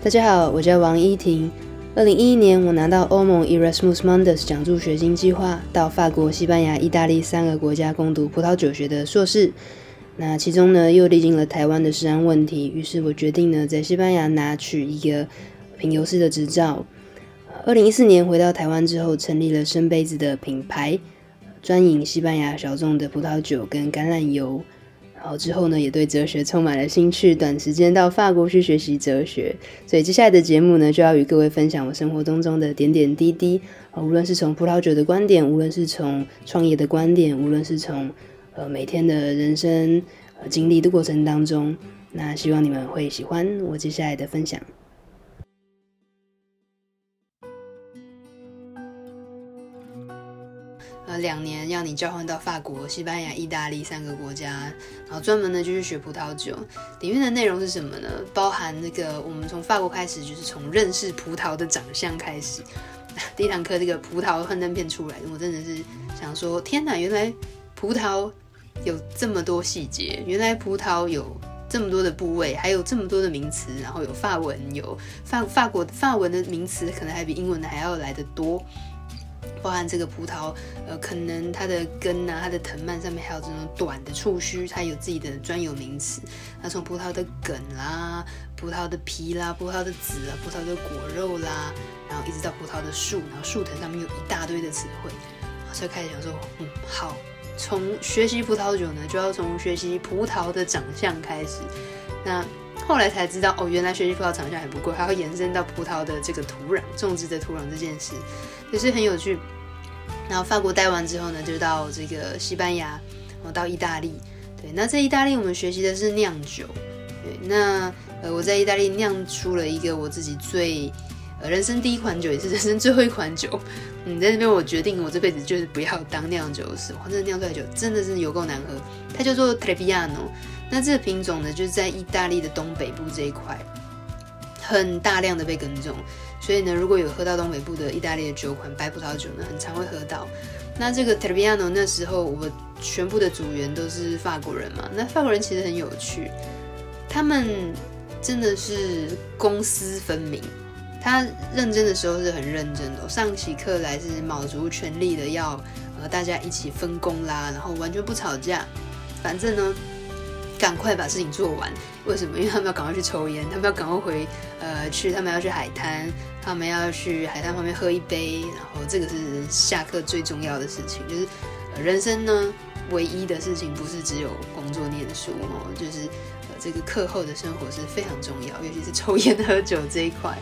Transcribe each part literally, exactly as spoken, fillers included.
大家好，我叫王依婷。二零一一年，我拿到欧盟 Erasmus Mundus 奖助学金计划，到法国、西班牙、意大利三个国家攻读葡萄酒学的硕士。那其中呢，又历经了台湾的食安问题，于是我决定呢，在西班牙拿取一个品酒师的执照。二零一四年回到台湾之后，成立了深杯子的品牌，专营西班牙小众的葡萄酒跟橄榄油。然后之后呢，也对哲学充满了兴趣，短时间到法国去学习哲学。所以接下来的节目呢，就要与各位分享我生活当中的点点滴滴，无论是从葡萄酒的观点，无论是从创业的观点，无论是从呃每天的人生、呃、经历的过程当中。那希望你们会喜欢我接下来的分享。两年要你交换到法国、西班牙、意大利三个国家，然后专门呢就去学葡萄酒。里面的内容是什么呢？包含那个我们从法国开始，就是从认识葡萄的长相开始。第一堂课这个葡萄幻灯片出来，我真的是想说，天哪！原来葡萄有这么多细节，原来葡萄有这么多的部位，还有这么多的名词，然后有法文，有法法国法文的名词，可能还比英文的还要来得多。包含这个葡萄，呃，可能它的根啊，它的藤蔓上面还有这种短的触须，它有自己的专有名词。那从葡萄的梗啦、葡萄的皮啦、葡萄的籽啦、葡萄的果肉啦，然后一直到葡萄的树，然后树藤上面有一大堆的词汇，所以开始想说，嗯，好，从学习葡萄酒呢，就要从学习葡萄的长相开始。那后来才知道，哦，原来学习葡萄长相很不贵，还会延伸到葡萄的这个土壤、种植的土壤这件事，也是很有趣。然后法国待完之后呢，就到这个西班牙，然后到意大利。对，那在意大利我们学习的是酿酒。对，那呃我在意大利酿出了一个我自己最呃人生第一款酒，也是人生最后一款酒。嗯，在那边我决定我这辈子就是不要当酿酒师，哇，真的酿出来酒真的是有够难喝。它叫做 Trebbiano。那这个品种呢，就是在意大利的东北部这一块，很大量的被耕种，所以呢，如果有喝到东北部的意大利的酒款白葡萄酒呢，很常会喝到。那这个 Trebbiano 那时候我全部的组员都是法国人嘛，那法国人其实很有趣，他们真的是公私分明，他认真的时候是很认真的、哦，上起课来是卯足全力的要呃大家一起分工啦，然后完全不吵架，反正呢，赶快把事情做完。为什么？因为他们要赶快去抽烟，他们要赶快回呃去，他们要去海滩，他们要去海滩旁边喝一杯，然后这个是下课最重要的事情。就是、呃、人生呢唯一的事情不是只有工作念书哦，就是、呃、这个课后的生活是非常重要，尤其是抽烟喝酒这一块。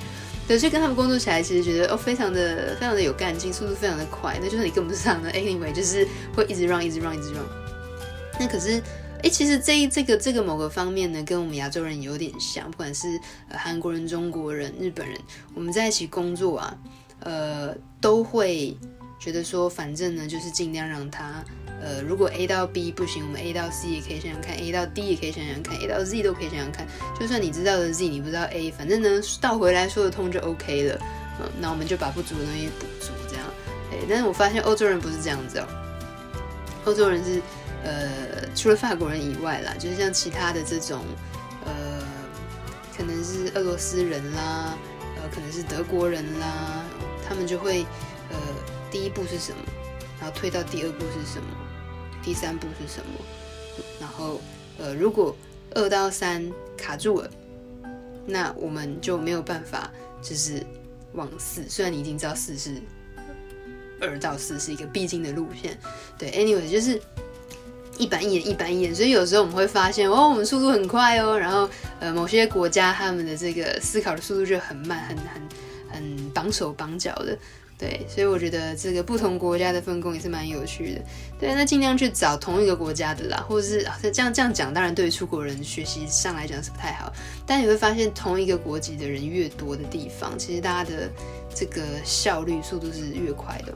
对，所以跟他们工作起来，其实觉得哦，非常的非常的有干劲，速度非常的快。那就算你跟不上呢 ，anyway 就是会一直 run， 一直 run， 一直 run。那可是。欸、其实这这个这个某个方面呢，跟我们亚洲人有点像，不管是、呃、韩国人、中国人、日本人，我们在一起工作啊，呃，都会觉得说，反正呢，就是尽量让他，呃，如果 A 到 B 不行，我们 A 到 C 也可以想想看 ，A 到 D 也可以想想看 ，A 到 Z 都可以想想看，就算你知道的 Z 你不知道 A， 反正呢，倒回来说得通就 OK 了，嗯，那我们就把不足的东西补足，这样。欸、但是我发现欧洲人不是这样子哦，欧洲人是。呃，除了法国人以外啦，就是像其他的这种，呃，可能是俄罗斯人啦，呃，可能是德国人啦，他们就会，呃，第一步是什么，然后退到第二步是什么，第三步是什么，然后，呃，如果二到三卡住了，那我们就没有办法，就是往四，虽然你已经知道四是二到四是一个必经的路线，对 ，anyway 就是。一板一眼，一板一眼，所以有时候我们会发现，哦，我们速度很快哦，然后呃，某些国家他们的这个思考的速度就很慢，很很很绑手绑脚的，对，所以我觉得这个不同国家的分工也是蛮有趣的，对，那尽量去找同一个国家的啦，或者是、啊、这样这样讲，当然对于出国人学习上来讲是不太好，但你会发现同一个国籍的人越多的地方，其实大家的这个效率速度是越快的。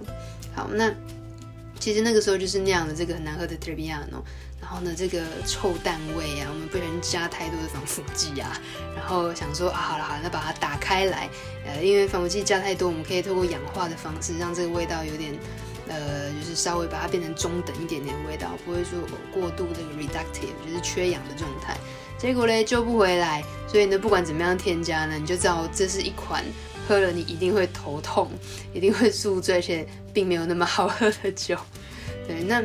好，那。其实那个时候就是酿了这个很难喝的 Trebbiano， 然后呢，这个臭蛋味啊，我们不小心加太多的防腐剂啊，然后想说啊，好了好了，那把它打开来，呃，因为防腐剂加太多，我们可以透过氧化的方式让这个味道有点呃，就是稍微把它变成中等一点点的味道，不会说过度这个 reductive， 就是缺氧的状态。结果嘞救不回来，所以呢，不管怎么样添加呢，你就知道这是一款喝了你一定会头痛、一定会宿醉，而且并没有那么好喝的酒。对，那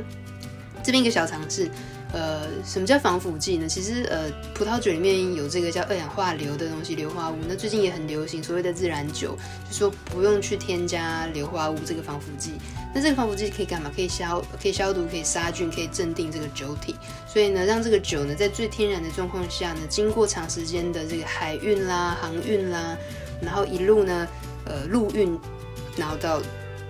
这边一个小常识。呃，什么叫防腐剂呢？其实呃，葡萄酒里面有这个叫二氧化硫的东西，硫化物。那最近也很流行所谓的自然酒，就说不用去添加硫化物这个防腐剂。那这个防腐剂可以干嘛？可以消，可以消毒，可以杀菌，可以镇定这个酒体。所以呢，让这个酒呢，在最天然的状况下呢，经过长时间的这个海运啦、航运啦，然后一路呢，呃，陆运，然后到。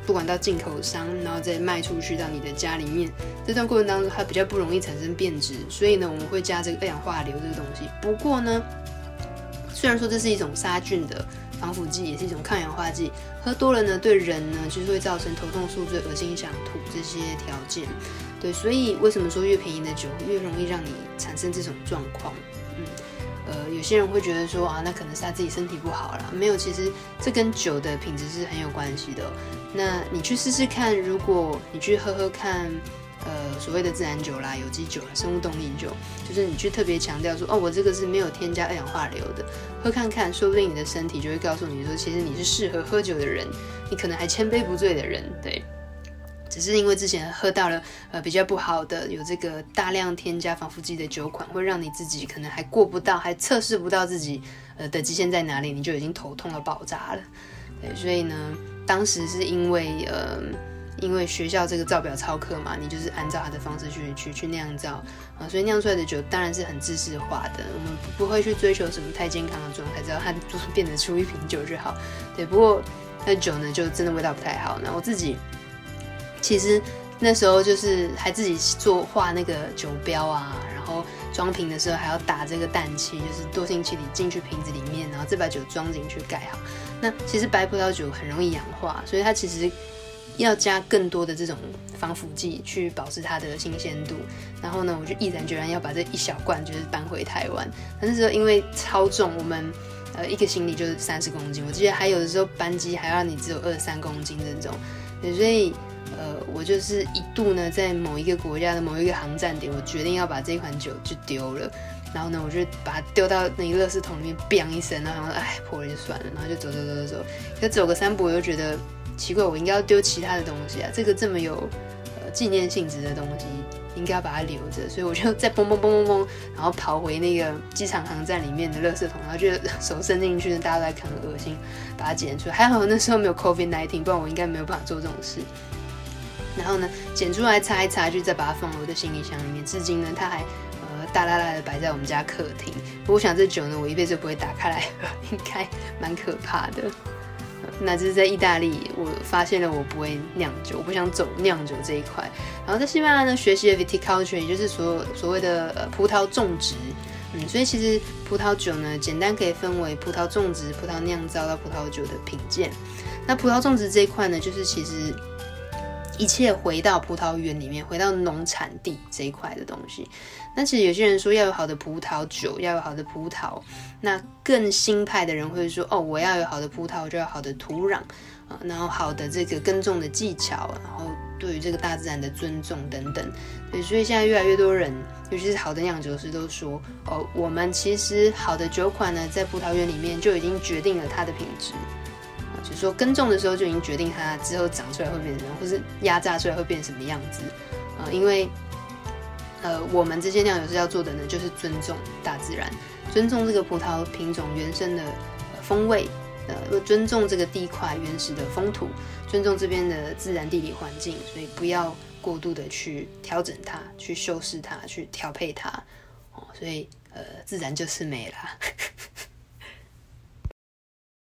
不管到进口商，然后再卖出去到你的家里面，这段过程当中它比较不容易产生变质，所以呢，我们会加这个二氧化硫这个东西。不过呢，虽然说这是一种杀菌的防腐剂，也是一种抗氧化剂，喝多了呢，对人呢就是会造成头痛、宿醉、恶心、想吐这些条件。对，所以为什么说越便宜的酒越容易让你产生这种状况？嗯。呃，有些人会觉得说啊，那可能是他自己身体不好啦，没有，其实这跟酒的品质是很有关系的哦。那你去试试看，如果你去喝喝看，呃，所谓的自然酒啦、有机酒啦、生物动力酒，就是你去特别强调说，哦，我这个是没有添加二氧化硫的，喝看看，说不定你的身体就会告诉你说，其实你是适合喝酒的人，你可能还千杯不醉的人，对。只是因为之前喝到了呃比较不好的有这个大量添加防腐剂的酒款，会让你自己可能还过不到，还测试不到自己呃的极限在哪里，你就已经头痛到爆炸了。对，所以呢，当时是因为呃因为学校这个造表操课嘛，你就是按照它的方式去去去酿造啊、呃，所以酿出来的酒当然是很制式化的，我们不会去追求什么太健康的状态，只要它变得出一瓶酒就好。对，不过那酒呢就真的味道不太好。那我自己。其实那时候就是还自己做画那个酒标啊，然后装瓶的时候还要打这个氮气，就是惰性气体进去瓶子里面，然后再把酒装进去盖好。那其实白葡萄酒很容易氧化，所以它其实要加更多的这种防腐剂去保持它的新鲜度。然后呢，我就毅然决然要把这一小罐就是搬回台湾。那时候因为超重，我们。呃，一个行李就是三十公斤，我记得还有的时候班机还要让你只有二三公斤这种，所以呃，我就是一度呢，在某一个国家的某一个航站点，我决定要把这一款酒就丢了，然后呢，我就把它丢到那个垃圾桶里面，砰一声，然后哎破了就算了，然后就走走走走走，可走个三步我又觉得奇怪，我应该要丢其他的东西啊，这个这么有呃纪念性质的东西。应该要把它留着，所以我就再蹦蹦蹦蹦蹦，然后跑回那个机场航站里面的垃圾桶，然后就手伸进去，大家都在看，很恶心，把它捡出来。还好那时候没有 COVID 十九， 不然我应该没有办法做这种事。然后呢，捡出来擦一擦，就再把它放回我的行李箱里面。至今呢，它还呃大大大的摆在我们家客厅。不过我想这酒呢，我一辈子不会打开来喝，应该蛮可怕的。那这是在意大利，我发现了我不会酿酒，我不想走酿酒这一块。然后在西班牙呢，学习了 viticulture， 也就是所所谓的、呃、葡萄种植。嗯，所以其实葡萄酒呢，简单可以分为葡萄种植、葡萄酿造到葡萄酒的品鉴。那葡萄种植这一块呢，就是其实一切回到葡萄园里面，回到农产地这一块的东西。那其实有些人说要有好的葡萄酒，要有好的葡萄。那更新派的人会说，哦，我要有好的葡萄，就要好的土壤、呃、然后好的这个耕种的技巧，然后对于这个大自然的尊重等等。对，所以现在越来越多人，尤其是好的酿酒师都说，哦，我们其实好的酒款呢，在葡萄园里面就已经决定了它的品质。就是说耕种的时候就已经决定它之后长出来会变成什么，或是压榨出来会变成什么样子。呃、因为呃，我们这些酿酒师要做的呢，就是尊重大自然，尊重这个葡萄品种原生的、呃、风味，呃，尊重这个地块原始的风土，尊重这边的自然地理环境，所以不要过度的去调整它、去修饰它、去调配它。哦、所以呃，自然就是美啦。